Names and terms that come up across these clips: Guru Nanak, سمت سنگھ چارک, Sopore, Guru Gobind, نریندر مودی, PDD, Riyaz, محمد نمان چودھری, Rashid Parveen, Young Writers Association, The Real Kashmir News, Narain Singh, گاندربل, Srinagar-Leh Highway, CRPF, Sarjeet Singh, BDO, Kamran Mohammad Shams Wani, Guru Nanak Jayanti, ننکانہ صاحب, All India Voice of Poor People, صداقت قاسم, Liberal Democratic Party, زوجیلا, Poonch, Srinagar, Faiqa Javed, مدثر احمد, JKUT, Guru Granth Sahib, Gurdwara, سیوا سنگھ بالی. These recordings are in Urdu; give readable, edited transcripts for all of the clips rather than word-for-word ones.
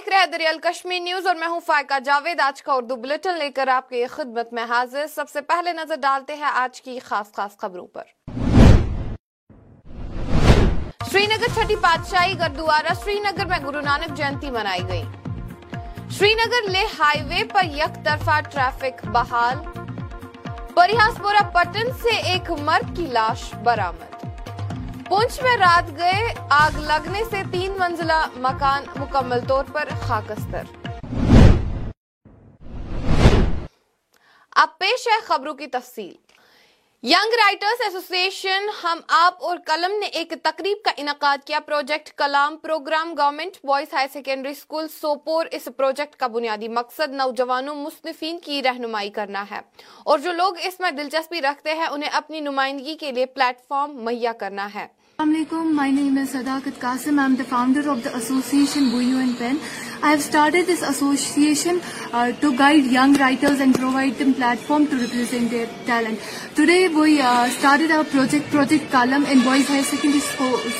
دیکھ رہے ہیں دی ریل کشمیر نیوز اور میں ہوں فائقہ جاوید. آج کا اردو بلیٹن لے کر آپ کی خدمت میں حاضر. سب سے پہلے نظر ڈالتے ہیں آج کی خاص خبروں پر. سری نگر چھٹی پادشاہی گردوارا سری نگر میں گرو نانک جینتی منائی گئی. سری نگر لے ہائی وے پر یک طرفہ ٹریفک بحال. پریہاس پورہ پٹن سے ایک مرد کی لاش برآمد. پونچھ میں رات گئے آگ لگنے سے 3 منزلہ مکان مکمل طور پر خاکستر. اب پیش ہے خبروں کی تفصیل. ینگ رائٹرز ایسوسی ایشن ہم آپ اور قلم نے ایک تقریب کا انعقاد کیا. Project Kalam programme government boys high secondary school Sopore. اس پروجیکٹ کا بنیادی مقصد نوجوانوں مصنفین کی رہنمائی کرنا ہے اور جو لوگ اس میں دلچسپی رکھتے ہیں انہیں اپنی نمائندگی کے لیے پلیٹ فارم مہیا کرنا ہے. السلام علیکم. مائی name is صداقت قاسم. I am the founder of the association بویو and pen. I have started this association to guide young writers and provide them platform to represent their talent. Today we started our project column in boys high secondary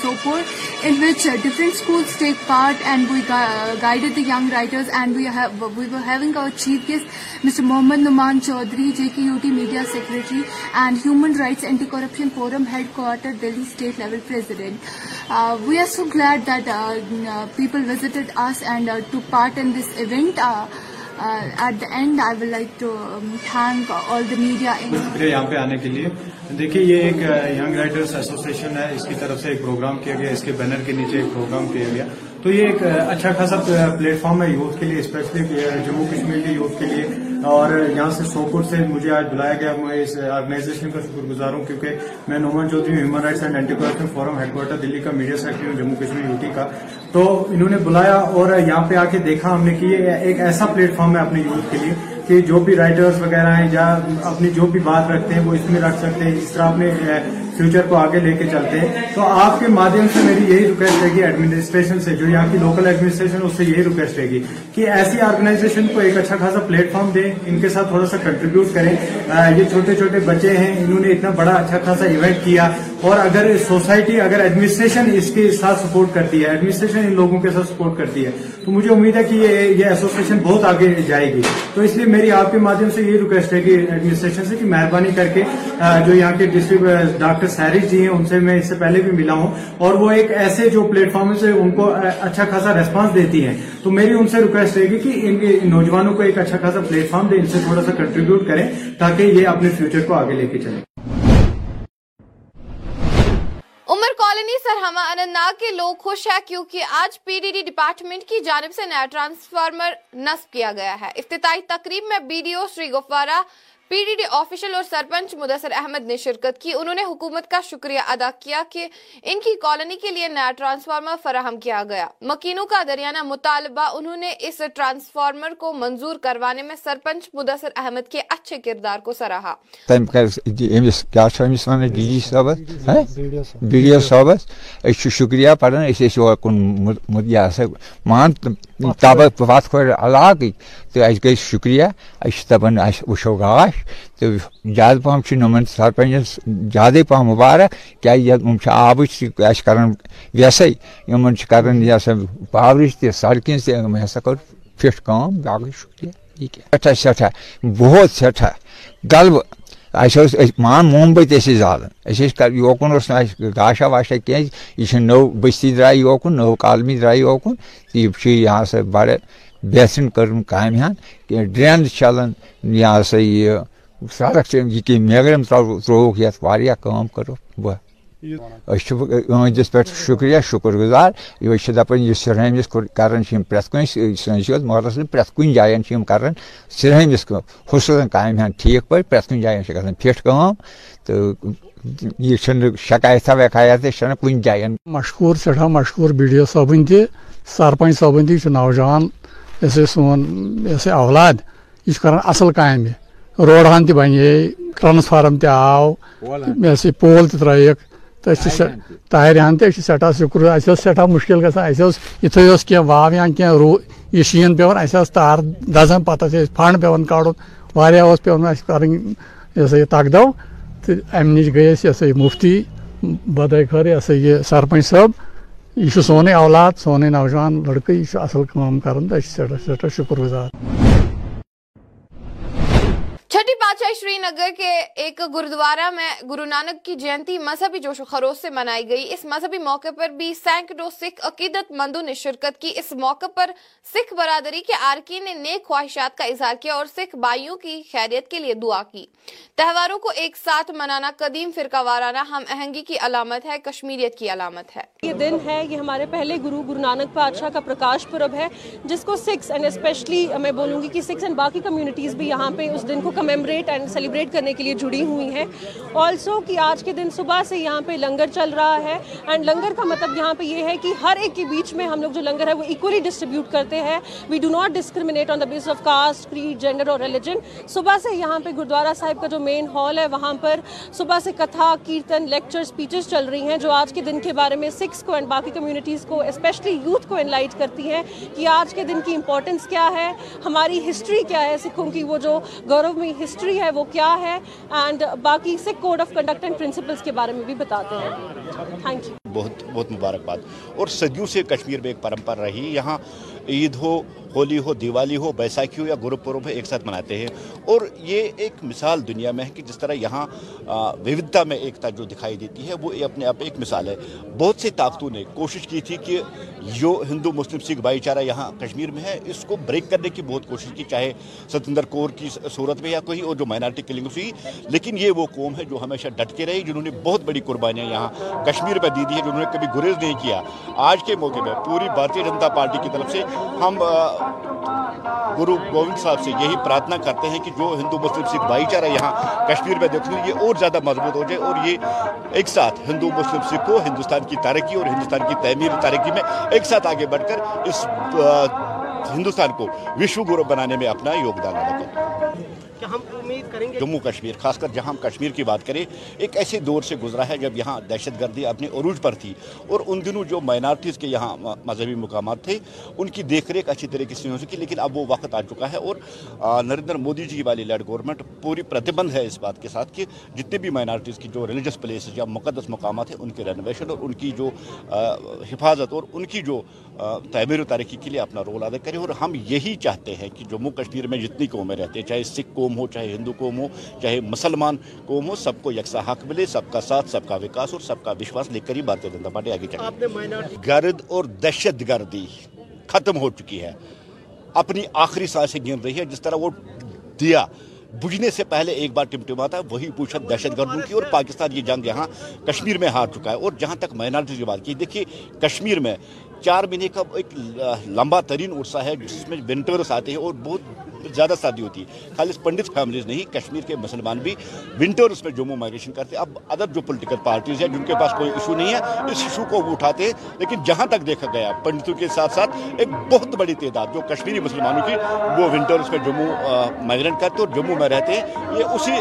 Sopore in which different schools take part and we guided the young writers and we were having our chief guest mister محمد نمان چودھری JKUT media secretary and human rights anti corruption forum head quarter Delhi state level President. We are so glad that people visited us and took part in this event. At the end, I would like to thank all the media. شکریہ یہاں پہ آنے کے لیے. دیکھیے یہ ایک ینگ رائٹرس ایسوسیشن ہے. اس کی طرف سے ایک پروگرام کیا گیا. اس کے بینر کے نیچے ایک پروگرام کیا گیا. تو یہ ایک اچھا خاصا پلیٹ فارم ہے یوتھ کے لیے, اسپیشلی جموں کشمیر کے یوتھ کے لیے. اور یہاں سے سوپور سے مجھے آج بلایا گیا. میں اس آرگنائزیشن کا شکر گزار ہوں کیونکہ میں Noman Chaudhary human rights and anti corruption forum head quarter Delhi کا میڈیا سیکرٹری ہوں جموں کشمیر یوٹی کا. تو انہوں نے بلایا اور یہاں پہ آ کے دیکھا ہم نے کہ یہ ایک ایسا پلیٹ فارم ہے اپنے یوتھ کے لیے کہ جو بھی رائٹرز وغیرہ ہیں یا اپنی جو بھی بات رکھتے ہیں وہ اس میں رکھ سکتے ہیں, اس طرح اپنے فیوچر کو آگے لے کے چلتے ہیں. تو آپ کے مادھیم سے میری یہی ریکویسٹ ہے کہ ایڈمنسٹریشن سے, جو یہاں کی لوکل ایڈمنسٹریشن, اس سے یہی ریکویسٹ ہے کہ ایسی آرگنائزیشن کو ایک اچھا خاصا پلیٹ فارم دیں, ان کے ساتھ تھوڑا سا کنٹریبیوٹ کریں. یہ چھوٹے چھوٹے بچے ہیں, انہوں نے اتنا بڑا اچھا خاصا ایونٹ کیا. اور اگر سوسائٹی, اگر ایڈمنسٹریشن اس کے ساتھ سپورٹ کرتی ہے, ایڈمنسٹریشن ان لوگوں کے ساتھ سپورٹ کرتی ہے, تو مجھے امید ہے کہ یہ ایسوسیشن بہت آگے جائے گی. تو اس لیے میری آپ کے مادھیم سے یہی ریکویسٹ ہے کہ ایڈمنسٹریشن سے کہ مہربانی کر کے جو یہاں کے ڈسٹرکٹ ڈاکٹر سیرج جی ہیں, ان سے میں اس سے پہلے بھی ملا ہوں اور وہ ایک ایسے جو پلیٹ فارمز ہیں ان کو اچھا خاصا ریسپانس دیتی ہیں. تو میری ان سے ریکویسٹ رہے گی کہ ان کے نوجوانوں کو ایک اچھا خاصا پلیٹ فارم دیں, ان سے تھوڑا سا کنٹریبیوٹ کریں تاکہ یہ اپنے فیوچر کو آگے لے کے چلیں. عمر کالونی سرہما اننتناگ کے لوگ خوش ہیں کیونکہ آج PDD ڈپارٹمنٹ کی جانب سے نیا ٹرانسفارمر نصب کیا گیا ہے. افتتاحی تقریب میں BDO سری گردوارا, PDD آفیشل اور سرپنچ مدثر احمد نے شرکت کی. انہوں نے حکومت کا شکریہ ادا کیا کہ ان کی کالونی کے لیے نیا ٹرانسفارمر فراہم کیا گیا. مکینوں کا دریانہ مطالبہ, انہوں نے اس ٹرانسفارمر کو منظور کروانے میں سرپنچ مدثر احمد کے اچھے کردار کو سراہا. BDO صاحبس شکریہ پڑھان تابق وات علاقہ تو گئی شکریہ دپان وشو گاش تو زیادہ پہم نمن سرپنچس زیادہ پہم مبارک کیا آب کرسے پاور تہ سڑکیں تمہیں ہسا کور فٹ کام باقی شکریہ. یہ سٹھا بہت سٹھا غلبہ مان مومبئی تھی زالان یوکن گاشا واشا کی. یہ نو بستی درائے یوکن, نو کالمی درائے یوکن. یہ ہسا بڑے بہترین کرم کہ ڈرین چلان, یہ ہسا یہ سڑک یہ میگرم تروک یہ کام کرو. عندس پہ شکریہ شکر گزار. یہ دپان یہ سرہمس کران پریت کن سن محلس میں پریت کن جائیں کران سرہمس حصول کام ٹھیک پہ پریت کن جائیں گھن پھٹ کام تو یہ شکایتہ وکایت کن جائیں. مشکور سٹھا مشکور BDO صٲبن تہ سرپنچ صٲبن تہ نوجوان ایسے سون ایسے اولاد یہ کران اصل کام. روڈان تہ بنے, ٹرانسفارم تہ آو, ایسے پول تہ ترائیک تو تارہان تھی سٹھا شکر. اہس سٹھا مشکل گا اتھے کی واو یا کی رو یہ شین پیون اہس تار دزان پتہ پھنڈ پیون کڑھن پیون کر تقدو تو امہ نش گئی مفتی بدائے خیر یہ سرپنچ صٲب یہ سون اولاد سون نوجوان لڑکے یہ اصل کام کران تو سٹھا سٹھا شکر گزار. چھٹی پادشاہ شری نگر کے ایک گردوارہ میں گرو نانک کی جینتی مذہبی جوش و خروش سے منائی گئی. اس مذہبی موقع پر بھی سینکڑوں سکھ عقیدت مندوں نے شرکت کی. اس موقع پر سکھ برادری کے آرکین نے نیک خواہشات کا اظہار کیا اور سکھ بھائیوں کی خیریت کے لیے دعا کی. تہواروں کو ایک ساتھ منانا قدیم فرقہ وارانہ ہم آہنگی کی علامت ہے, کشمیریت کی علامت ہے. یہ دن ہے, یہ ہمارے پہلے گرو گرو نانک پادشاہ کا پرکاش پرب ہے, جس کو سکھ اینڈ اسپیشلی میں بولوں گی کہ سکھ اینڈ باقی کمیونٹیز بھی یہاں پہ اس دن کو کمیمریٹ اینڈ سیلیبریٹ کرنے کے لیے جڑی ہوئی ہیں. آلسو کہ آج کے دن صبح سے یہاں پہ لنگر چل رہا ہے, اینڈ لنگر کا مطلب یہاں پہ یہ ہے کہ ہر ایک کے بیچ میں ہم لوگ جو لنگر ہے وہ ایکولی ڈسٹریبیوٹ کرتے ہیں. We do not discriminate on the base of caste, creed, gender اور ریلیجن. صبح سے یہاں پہ گردوارہ صاحب کا جو مین ہال ہے وہاں پر صبح سے کتھا, کیرتن, لیکچر, اسپیچز چل رہی ہیں, جو آج کے دن کے بارے میں سکس کو اینڈ باقی کمیونٹیز کو اسپیشلی یوتھ کو انلائٹ کرتی ہیں کہ آج کے دن کی امپورٹنس کیا ہے, ہماری ہسٹری کیا ہے, سکھوں کی وہ جو گورو میں ہسٹری ہے وہ کیا ہے, اینڈ باقی سے code of conduct and principles کے بارے میں بھی بتاتے ہیں. Thank you. بہت بہت مبارکباد. اور صدیوں سے کشمیر میں ایک پرمپرا رہی, یہاں عید ہو, ہولی ہو, دیوالی ہو, بیساکھی ہو یا گرو پورب ایک ساتھ مناتے ہیں. اور یہ ایک مثال دنیا میں ہے کہ جس طرح یہاں ووھتا میں ایکتا جو دکھائی دیتی ہے وہ اپنے آپ ایک مثال ہے. بہت سے طاقتوں نے کوشش کی تھی کہ جو ہندو مسلم سکھ بھائی چارہ یہاں کشمیر میں ہے اس کو بریک کرنے کی بہت کوشش کی, چاہے ستندر کور کی صورت میں یا کوئی اور جو مائنارٹی کلنگس ہوئی, لیکن یہ وہ قوم ہے جو ہمیشہ ڈٹ کے رہی, جنہوں نے بہت بڑی قربانیاں یہاں کشمیر پہ دی, جنہوں نے کبھی گریز نہیں کیا. آج کے موقع میں پوری بھارتی جنتا پارٹی کی طرف سے ہم گرو گوبند صاحب سے یہی پرارتھنا کرتے ہیں کہ جو ہندو مسلم سکھ بھائی چارہ یہاں کشمیر میں دیکھنے یہ اور زیادہ مضبوط ہو جائے, اور یہ ایک ساتھ ہندو مسلم سکھ کو ہندوستان کی ترقی اور ہندوستان کی تعمیر ترقی میں ایک ساتھ آگے بڑھ کر اس ہندوستان کو وشو گرو بنانے میں اپنا یوگدان ادا کریں. ہم امید کریں گے جموں کشمیر, خاص کر جہاں ہم کشمیر کی بات کریں, ایک ایسے دور سے گزرا ہے جب یہاں دہشت گردی اپنے عروج پر تھی, اور ان دنوں جو مائنارٹیز کے یہاں مذہبی مقامات تھے ان کی دیکھ ریکھ اچھی طریقے سے ہو سکی, لیکن اب وہ وقت آ چکا ہے اور نریندر مودی جی والی لیڈ گورنمنٹ پوری پرتبندھ ہے اس بات کے ساتھ کہ جتنے بھی مائنارٹیز کی جو ریلیجس پلیسز یا مقدس مقامات ہیں ان کے رینوویشن اور ان کی جو حفاظت اور ان کی جو تعمیر و ترقی کے لیے اپنا رول ادا کریں. اور ہم یہی چاہتے ہیں کہ جموں کشمیر میں جتنی قومیں رہتے ہیں, چاہے سکھ قوم ہو, چاہے ہندو قوم ہو, چاہے مسلمان قوم ہو, سب کو یکساں حق ملے, سب کا ساتھ, سب کا وکاس اور سب کا وشواس لے کر ہی بھارتیہ جنتا پارٹی آگے چلے. گرد اور دہشت گردی ختم ہو چکی ہے, اپنی آخری سانسیں گن رہی ہے. جس طرح وہ دیا بجھنے سے پہلے ایک بار ٹمٹماتا ہے, وہی پوچھا دہشت گردوں کی, اور پاکستان یہ جنگ یہاں کشمیر میں ہار چکا ہے. اور جہاں تک مائنارٹیز کی بات کی, دیکھیے کشمیر میں 4 مہینے کا ایک لمبا ترین عرصہ ہے جس میں ونٹرس آتے ہیں اور بہت زیادہ سردی ہوتی ہے. خالی پنڈت فیملیز نہیں, کشمیر کے مسلمان بھی ونٹرس میں جموں مائگریشن کرتے ہیں. اب ادر جو پولیٹیکل پارٹیز ہیں جن کے پاس کوئی ایشو نہیں ہے, اس ایشو کو وہ اٹھاتے ہیں, لیکن جہاں تک دیکھا گیا پنڈتوں کے ساتھ ساتھ ایک بہت بڑی تعداد جو کشمیری مسلمانوں کی وہ ونٹرس میں جموں مائگریٹ کرتے اور جموں میں رہتے ہیں. یہ اسی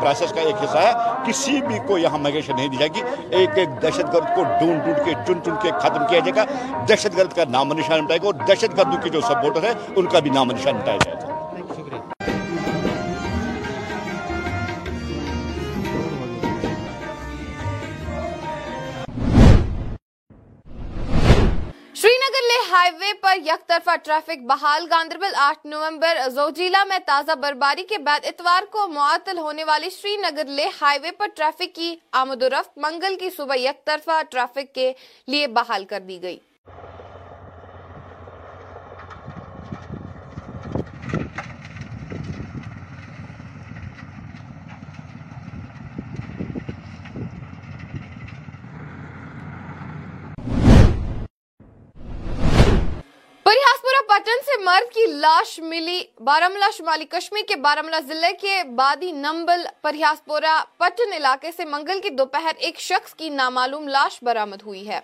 پروسیس کا ایک حصہ ہے. کسی بھی کو یہاں مائگریشن نہیں دی جائے گی. ایک ایک دہشت گرد کو ڈھونڈ ڈھونڈ کے چن چن کے ختم کیا جائے گا. دہشت گرد کا نام نشان مٹائے گا اور دہشت گردوں کے جو سپورٹر ہیں ان کا بھی نام نشان مٹایا جائے گا. ہائی وے پر یک طرفہ ٹریفک بحال. گاندربل 8 نومبر زوجیلا میں تازہ برباری کے بعد اتوار کو معطل ہونے والی شری نگر لے ہائی وے پر ٹریفک کی آمد و رفت منگل کی صبح یک طرفہ ٹریفک کے لیے بحال کر دی گئی. پٹن سے مرد کی لاش ملی. بارامولہ شمالی کشمیر کے بارامولہ ضلع کے بادی نمبل پریاس پورہ پٹن علاقے سے منگل کی دوپہر ایک شخص کی نامعلوم لاش برآمد ہوئی ہے.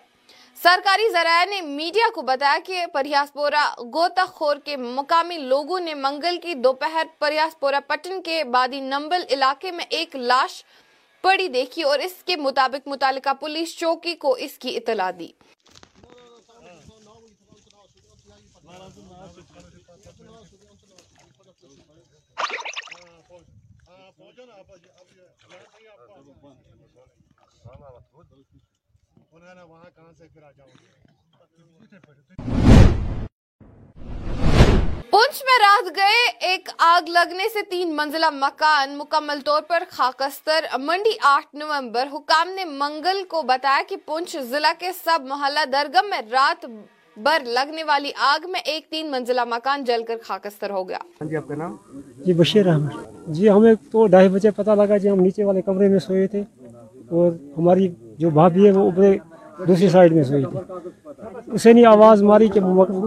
سرکاری ذرائع نے میڈیا کو بتایا کہ پریاس پورہ گوتا خور کے مقامی لوگوں نے منگل کی دوپہر پریاس پورہ پٹن کے بادی نمبل علاقے میں ایک لاش پڑی دیکھی اور اس کے مطابق متعلقہ پولیس چوکی کو اس کی اطلاع دی. انہوں نے وہاں کہاں سے پھر آ جاؤں۔ پونچھ میں رات گئے ایک آگ لگنے سے 3 منزلہ مکان مکمل طور پر خاکستر۔ منڈی 8 نومبر حکام نے منگل کو بتایا کہ پونچھ ضلع کے سب محلہ درگم میں رات بھر لگنے والی آگ میں ایک 3 منزلہ مکان جل کر خاکستر ہو گیا۔ جی آپ کا نام؟ جی بشیر احمد۔ جی ہمیں تو 2:30 بجے پتہ لگا، جی ہم نیچے والے کمرے میں سوئے تھے اور ہماری جو بھابھی ہے وہ اوپر دوسری سائیڈ میں سوئی تھی۔ اسے نہیں آواز ماری کہ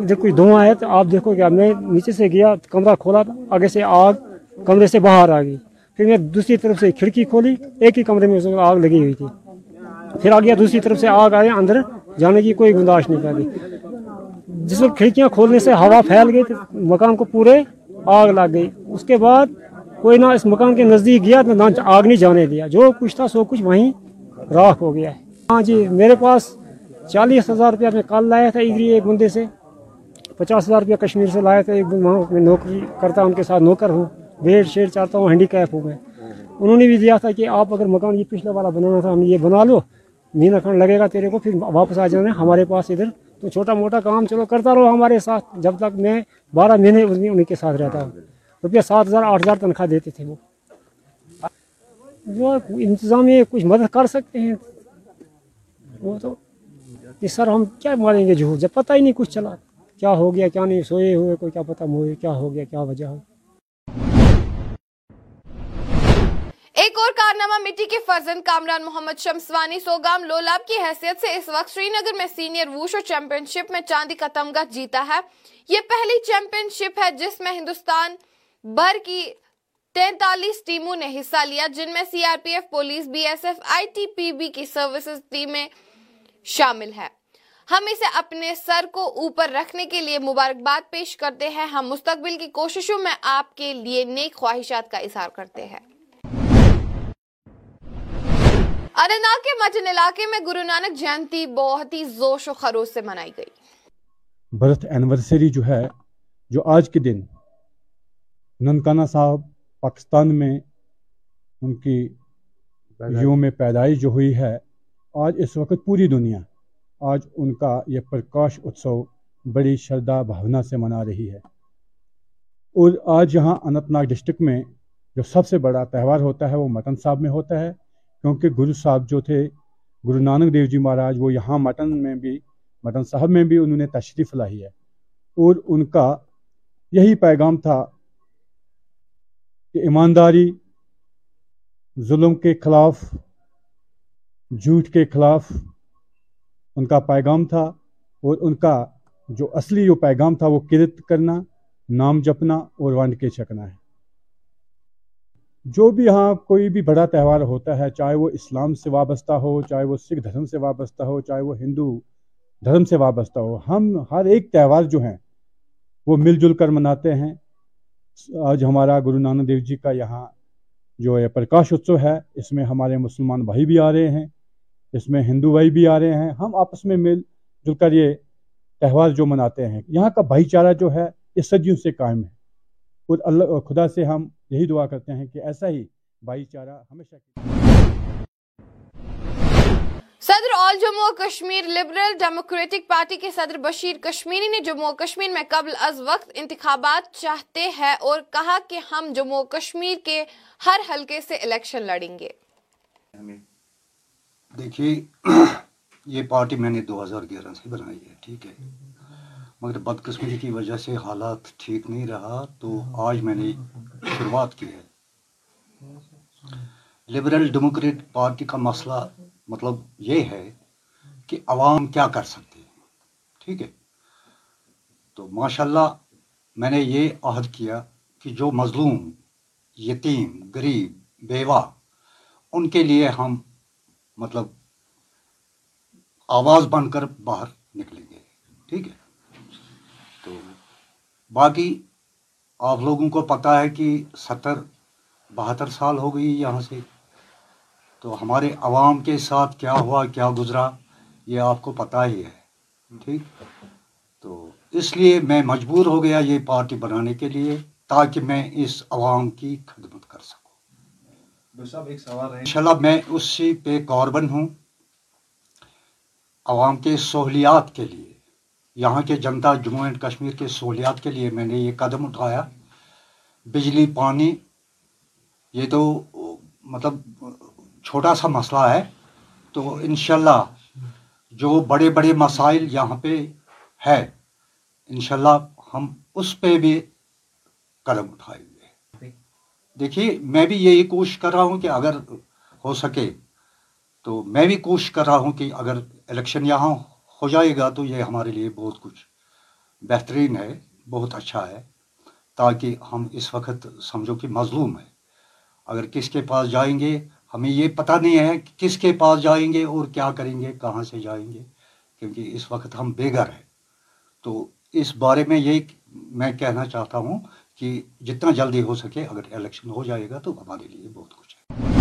جب کوئی دھواں آیا تو آپ دیکھو کہ میں نیچے سے گیا، کمرہ کھولا، آگے سے آگ کمرے سے باہر آ گئی۔ پھر میں دوسری طرف سے کھڑکی کھولی، ایک ہی کمرے میں آگ لگی ہوئی تھی، پھر آ گیا دوسری طرف سے آگ آئے، اندر جانے کی کوئی گنجائش نہیں پائی۔ جس وقت کھڑکیاں کھولنے سے ہوا پھیل گئی تو مکان کو پورے آگ لگ گئی۔ اس کے بعد کوئی نہ اس مکان کے نزدیک گیا، نہ آگ نہیں جانے دیا، جو کچھ تھا سو کچھ وہیں راکھ ہو گیا ہے۔ ہاں جی، میرے پاس 40,000 روپیہ میں کل لایا تھا ایگری ایک بندے سے، 50,000 روپیہ کشمیر سے لایا تھا ایک بندہ، میں نوکری کرتا ہوں ان کے ساتھ، نوکر ہوں، بیڈ شیڈ چاہتا ہوں، ہینڈی کیپ ہوں میں۔ انہوں نے بھی دیا تھا کہ آپ اگر مکان یہ پچھلا والا بنانا تھا ہم یہ بنا لو، مہینہ کھنڈ لگے گا تیرے کو، پھر واپس آ جانا ہمارے پاس ادھر، تو چھوٹا موٹا کام چلو کرتا رہو ہمارے ساتھ جب تک میں 12 مہینے ان کے ساتھ رہتا ہوں۔ روپیہ 7,000 8,000 تنخواہ دیتے تھے وہ انتظامیہ کچھ مدد کر سکتے ہیں وہ تو کہ سر ہم کیا ماریں گے جھوٹ، جب پتہ ہی نہیں کچھ چلا کیا ہو گیا کیا نہیں، سوئے ہوئے کوئی کیا پتہ ہوئے کیا ہو گیا کیا وجہ ہو۔ ایک اور کارنامہ، مٹی کے فرزند کامران محمد شمس وانی سوگام لولاب کی حیثیت سے اس وقت سری نگر میں سینئر ووشو چیمپئن شپ میں چاندی کا تمغہ جیتا ہے۔ یہ پہلی چیمپئن شپ ہے جس میں ہندوستان بھر کی 43 ٹیموں نے حصہ لیا، جن میں CRPF، پولیس، BSF، ITPB کی سروسز ٹیمیں شامل ہیں۔ ہم اسے اپنے سر کو اوپر رکھنے کے لیے مبارکباد پیش کرتے ہیں، ہم مستقبل کی کوششوں میں آپ کے لیے نیک خواہشات کا اظہار کرتے ہیں۔ اننتناگ کے مجن علاقے میں گرو نانک جینتی بہت ہی زوش و خروش سے منائی گئی۔ برتھ اینیورسری جو ہے، جو آج کے دن ننکانہ صاحب پاکستان میں ان کی یوم پیدائش جو ہوئی ہے، آج اس وقت پوری دنیا آج ان کا یہ پرکاش اتسو بڑی شردھا بھاونا سے منا رہی ہے۔ اور آج یہاں اننتناگ ڈسٹرکٹ میں جو سب سے بڑا تہوار ہوتا ہے وہ مٹن صاحب میں ہوتا ہے، کیونکہ گرو صاحب جو تھے گرو نانک دیو جی مہاراج، وہ یہاں مٹن صاحب میں بھی انہوں نے تشریف لائی ہے، اور ان کا یہی پیغام تھا کہ ایمانداری، ظلم کے خلاف، جھوٹ کے خلاف ان کا پیغام تھا، اور ان کا جو اصلی جو پیغام تھا وہ کرت کرنا، نام جپنا اور وانڈ کے چھکنا ہے۔ جو بھی ہاں کوئی بھی بڑا تہوار ہوتا ہے، چاہے وہ اسلام سے وابستہ ہو، چاہے وہ سکھ دھرم سے وابستہ ہو، چاہے وہ ہندو دھرم سے وابستہ ہو، ہم ہر ایک تہوار جو ہیں وہ مل جل کر مناتے ہیں۔ آج ہمارا گرو نانک دیو جی کا یہاں جو یہ پرکاش اتسو ہے، اس میں ہمارے مسلمان بھائی بھی آ رہے ہیں، اس میں ہندو بھائی بھی آ رہے ہیں، ہم آپس میں مل جل کر یہ تہوار جو مناتے ہیں۔ یہاں کا بھائی چارہ جو ہے یہ صدیوں سے قائم ہے، اور اللہ خدا سے ہم یہی دعا کرتے ہیں کہ ایسا ہی بھائی چارہ ہمیشہ۔ صدر all Jammu Kashmir liberal democratic party کے صدر بشیر کشمیری نے جموں کشمیر میں قبل از وقت انتخابات چاہتے ہیں اور کہا کہ ہم جموں کشمیر کے ہر حلقے سے الیکشن لڑیں گے۔ دیکھیے، یہ پارٹی میں نے 2011 سے بنائی ہے، ٹھیک ہے، مگر بدقسمتی کی وجہ سے حالات ٹھیک نہیں رہا تو آج میں نے شروعات کی ہے۔ لبرل ڈیموکریٹ پارٹی کا مسئلہ مطلب یہ ہے کہ عوام کیا کر سکتے ہیں، ٹھیک ہے، تو ماشاءاللہ میں نے یہ عہد کیا کہ جو مظلوم، یتیم، غریب، بیوہ، ان کے لیے ہم مطلب آواز بن کر باہر نکلیں گے، ٹھیک ہے۔ تو باقی آپ لوگوں کو پتہ ہے کہ 70-72 سال ہو گئی یہاں سے، تو ہمارے عوام کے ساتھ کیا ہوا کیا گزرا یہ آپ کو پتہ ہی ہے، ٹھیک۔ تو اس لیے میں مجبور ہو گیا یہ پارٹی بنانے کے لیے تاکہ میں اس عوام کی خدمت کر سکوں۔ انشاءاللہ میں اسی پہ کاربن ہوں عوام کے سہولیات کے لیے، یہاں کے جنتا جموں اینڈ کشمیر کے سہولیات کے لیے میں نے یہ قدم اٹھایا۔ بجلی، پانی، یہ تو مطلب چھوٹا سا مسئلہ ہے، تو انشاءاللہ جو بڑے بڑے مسائل یہاں پہ ہے انشاءاللہ ہم اس پہ بھی قدم اٹھائیں گے۔ دیکھیے میں بھی یہی کوشش کر رہا ہوں کہ اگر ہو سکے تو میں بھی کوشش کر رہا ہوں کہ اگر الیکشن یہاں ہو جائے گا تو یہ ہمارے لیے بہت کچھ بہترین ہے، بہت اچھا ہے، تاکہ ہم اس وقت سمجھو کہ مظلوم ہیں۔ اگر کس کے پاس جائیں گے ہمیں یہ پتہ نہیں ہے کہ کس کے پاس جائیں گے اور کیا کریں گے، کہاں سے جائیں گے، کیونکہ اس وقت ہم بے گھر ہیں۔ تو اس بارے میں یہی میں کہنا چاہتا ہوں کہ جتنا جلدی ہو سکے اگر الیکشن ہو جائے گا تو ہمارے لیے بہت کچھ ہے۔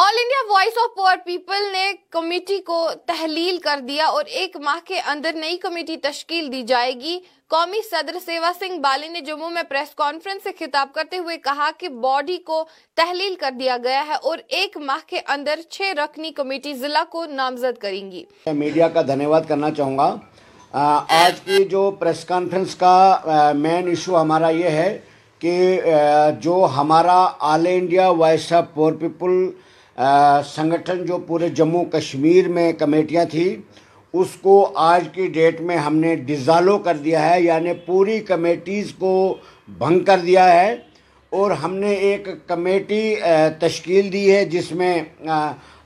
All India voice of poor people نے کمیٹی کو تحلیل کر دیا اور 1 ماہ کے اندر نئی کمیٹی تشکیل دی جائے گی۔ قومی صدر سیوا سنگھ بالی نے جموں میں پریس کانفرنس سے خطاب کرتے ہوئے کہا کہ باڈی کو تحلیل کر دیا گیا ہے اور 1 ماہ کے اندر 6 رکنی کمیٹی ضلع کو نامزد کریں گی۔ میڈیا کا دھنیہ واد کرنا چاہوں گا۔ آج کی جو پریس کانفرنس کا مین ایشو ہمارا یہ ہے کہ جو ہمارا all India voice of poor people سنگٹھن جو پورے جموں کشمیر میں کمیٹیاں تھیں اس کو آج کی ڈیٹ میں ہم نے ڈیزالو کر دیا ہے، یعنی پوری کمیٹیز کو بھنگ کر دیا ہے، اور ہم نے ایک کمیٹی تشکیل دی ہے جس میں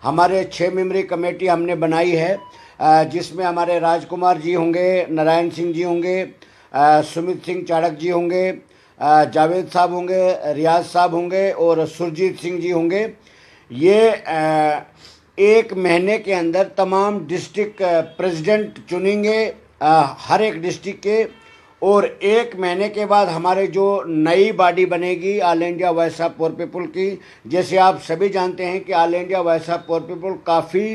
ہمارے 6 ممبری کمیٹی ہم نے بنائی ہے، جس میں ہمارے راج کمار جی ہوں گے، نارائن سنگھ جی ہوں گے، سمت سنگھ چارک جی ہوں گے، جاوید صاحب ہوں گے، ریاض صاحب ہوں گے اور سرجیت سنگھ جی ہوں گے۔ یہ 1 مہینے کے اندر تمام ڈسٹرکٹ پریزیڈنٹ چنیں گے، ہر ایک ڈسٹرکٹ کے، اور 1 مہینے کے بعد ہمارے جو نئی باڈی بنے گی all India voice of poor people کی، جیسے آپ سبھی جانتے ہیں کہ all India voice of poor people کافی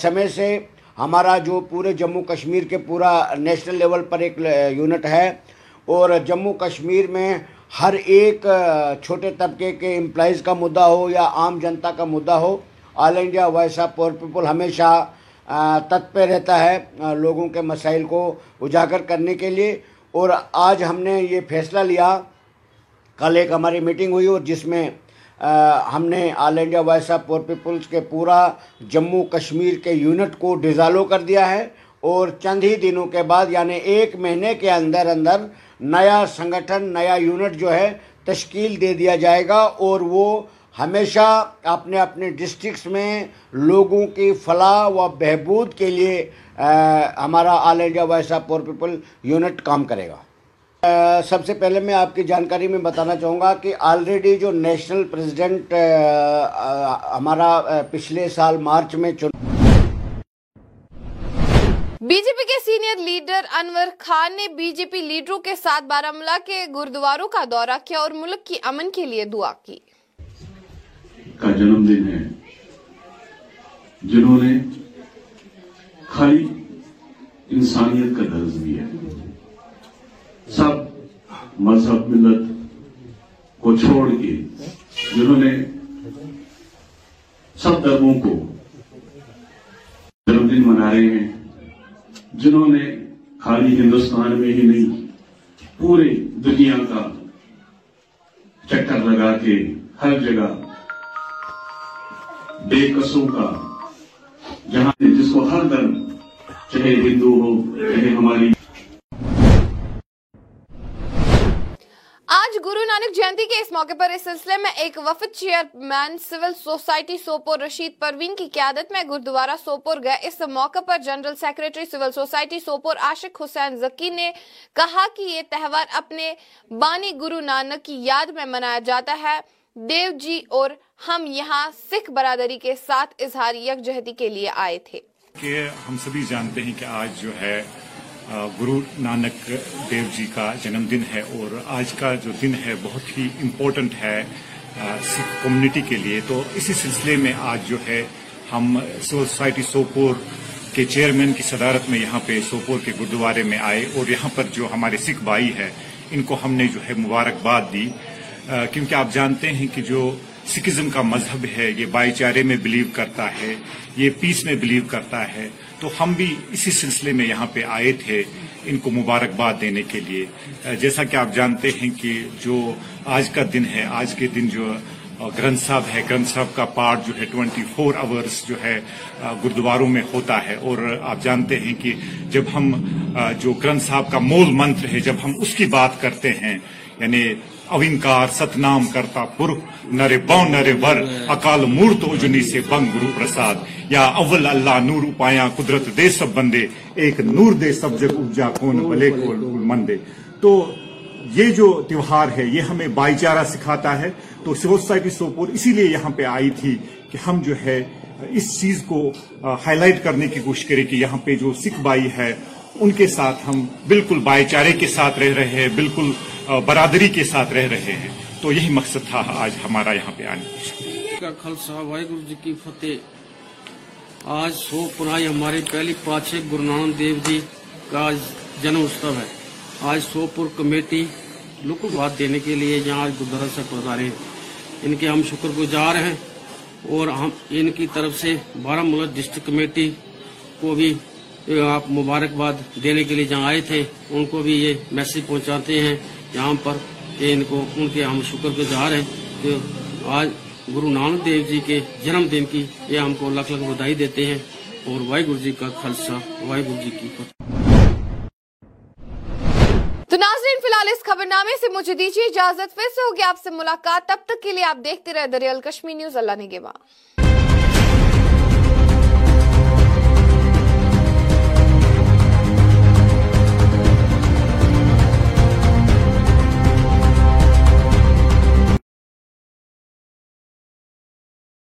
سمے سے ہمارا جو پورے جموں کشمیر کے پورا نیشنل لیول پر ایک یونٹ ہے، اور جموں کشمیر میں ہر ایک چھوٹے طبقے کے امپلائیز کا مدعا ہو یا عام جنتا کا مدعا ہو، all India voice of poor people ہمیشہ تت پہ رہتا ہے لوگوں کے مسائل کو اجاگر کرنے کے لیے۔ اور آج ہم نے یہ فیصلہ لیا، کل ایک ہماری میٹنگ ہوئی اور جس میں ہم نے all India voice of poor peoples کے پورا جموں کشمیر کے یونٹ کو ڈیزالو کر دیا ہے، اور چند ہی دنوں کے بعد یعنی 1 مہینے کے اندر اندر نیا سنگٹھن، نیا یونٹ جو ہے تشکیل دے دیا جائے گا، اور وہ ہمیشہ اپنے اپنے ڈسٹرکٹس میں لوگوں کی فلاح و بہبود کے لیے ہمارا all India voice of poor people unit کام کرے گا۔ سب سے پہلے میں آپ کی جانکاری میں بتانا چاہوں گا کہ آلریڈی جو نیشنل پریزیڈنٹ ہمارا پچھلے سال مارچ میں بی جے پی کے سینئر لیڈر انور خان نے بی جے پی لیڈروں کے ساتھ بارامولہ کے گردواروں کا دورہ کیا اور ملک کی امن کے لیے دعا کی۔ کا جنم دن ہے، جنہوں نے خالی انسانیت کا درس دیا، سب مذہب ملت کو چھوڑ کے، جنہوں نے سب دھرموں کو جنم دن منا رہے ہیں، جنہوں نے خالی ہندوستان میں ہی نہیں پورے دنیا کا چکر لگا کے ہر جگہ بے قصوں کا، جہاں جس کو ہر دھرم چاہے ہندو ہو چاہے ہماری۔ آج گرو نانک جینتی کے اس موقع پر اس سلسلے میں ایک وفد chairman civil society Sopore Rashid Parveen کی قیادت میں گردوارہ سوپور گئے۔ اس موقع پر general secretary civil society Sopore Ashiq Hussain Zaki نے کہا کہ یہ تہوار اپنے بانی گرو نانک کی یاد میں منایا جاتا ہے، دیو جی اور ہم یہاں سکھ برادری کے ساتھ اظہار یکجہتی کے لیے آئے تھے۔ کہ ہم سبھی جانتے ہیں کہ آج جو ہے گرو نانک دیو جی کا جنم دن ہے، اور آج کا جو دن ہے بہت ہی امپورٹنٹ ہے سکھ کمیونٹی کے لیے، تو اسی سلسلے میں آج جو ہے ہم سول سوسائٹی سوپور کے چیئرمین کی صدارت میں یہاں پہ سوپور کے گردوارے میں آئے، اور یہاں پر جو ہمارے سکھ بھائی ہیں ان کو ہم نے جو ہے مبارکباد دی، کیونکہ آپ جانتے ہیں کہ جو سکھزم کا مذہب ہے, یہ بھائی چارے میں بلیو کرتا ہے, یہ پیس میں بلیو کرتا ہے, تو ہم بھی اسی سلسلے میں یہاں پہ آئے تھے ان کو مبارکباد دینے کے لیے. جیسا کہ آپ جانتے ہیں کہ جو آج کا دن ہے, آج کے دن جو گرنتھ صاحب ہے, گرنتھ صاحب کا پاٹ جو ہے 24 آورس جو ہے گردواروں میں ہوتا ہے, اور آپ جانتے ہیں کہ جب ہم جو گرنتھ صاحب کا مول منتر ہے, جب ہم اس کی بات کرتے ہیں, یعنی اوینکار ستنام کرتا پورخ نر بو نر ور اکال مورت اجنی سے بنگ گرو پرساد, یا اول اللہ نور پایا قدرت دے سب بندے ایک نور دے سب جگ اپجا کون بھلے کون مندے. تو یہ جو تیوہار ہے یہ ہمیں بھائی چارہ سکھاتا ہے. تو سول سوسائٹی سوپور اسی لیے یہاں پہ آئی تھی کہ ہم جو ہے اس چیز کو ہائی لائٹ کرنے کی کوشش کریں کہ یہاں پہ جو سکھ بھائی ہے ان کے ساتھ ہم بالکل بھائی چارے کے ساتھ رہ رہے ہیں, بالکل برادری کے ساتھ رہ رہے ہیں. تو یہی مقصد تھا آج ہمارا یہاں پہ آنے کا. خالصہ واحگرو جی کی فتح. آج سو پرائی ہمارے پہلی پادشاہ گرو نانک دیو جی کا جنم اتسو ہے. آج سوپور کمیٹی لوگوں کو ہاتھ دینے کے لیے یہاں آج گردوارا صاحب پذارے ہیں, ان کے ہم شکر گزار ہیں, اور ہم ان کی طرف سے بارامولہ ڈسٹرکٹ کمیٹی کو بھی آپ مبارکباد دینے کے لیے جہاں آئے تھے ان کو بھی یہ میسج پہنچاتے ہیں یہاں پر کہ ان کو ان کے ہم شکر گزار ہیں کہ آج گرو نانک دیو جی کے جنم دن کی یہ ہم کو لاکھ لاکھ بدھائی دیتے ہیں, اور واحگرو جی کا خالصہ واحگرو جی کی فتح. تو ناظرین فلحال اس خبر نامے سے مجھے دیجیے اجازت, پھر سے ہوگی آپ سے ملاقات, تب تک کے لیے آپ دیکھتے رہے The Real Kashmir News. Allah نگہباں.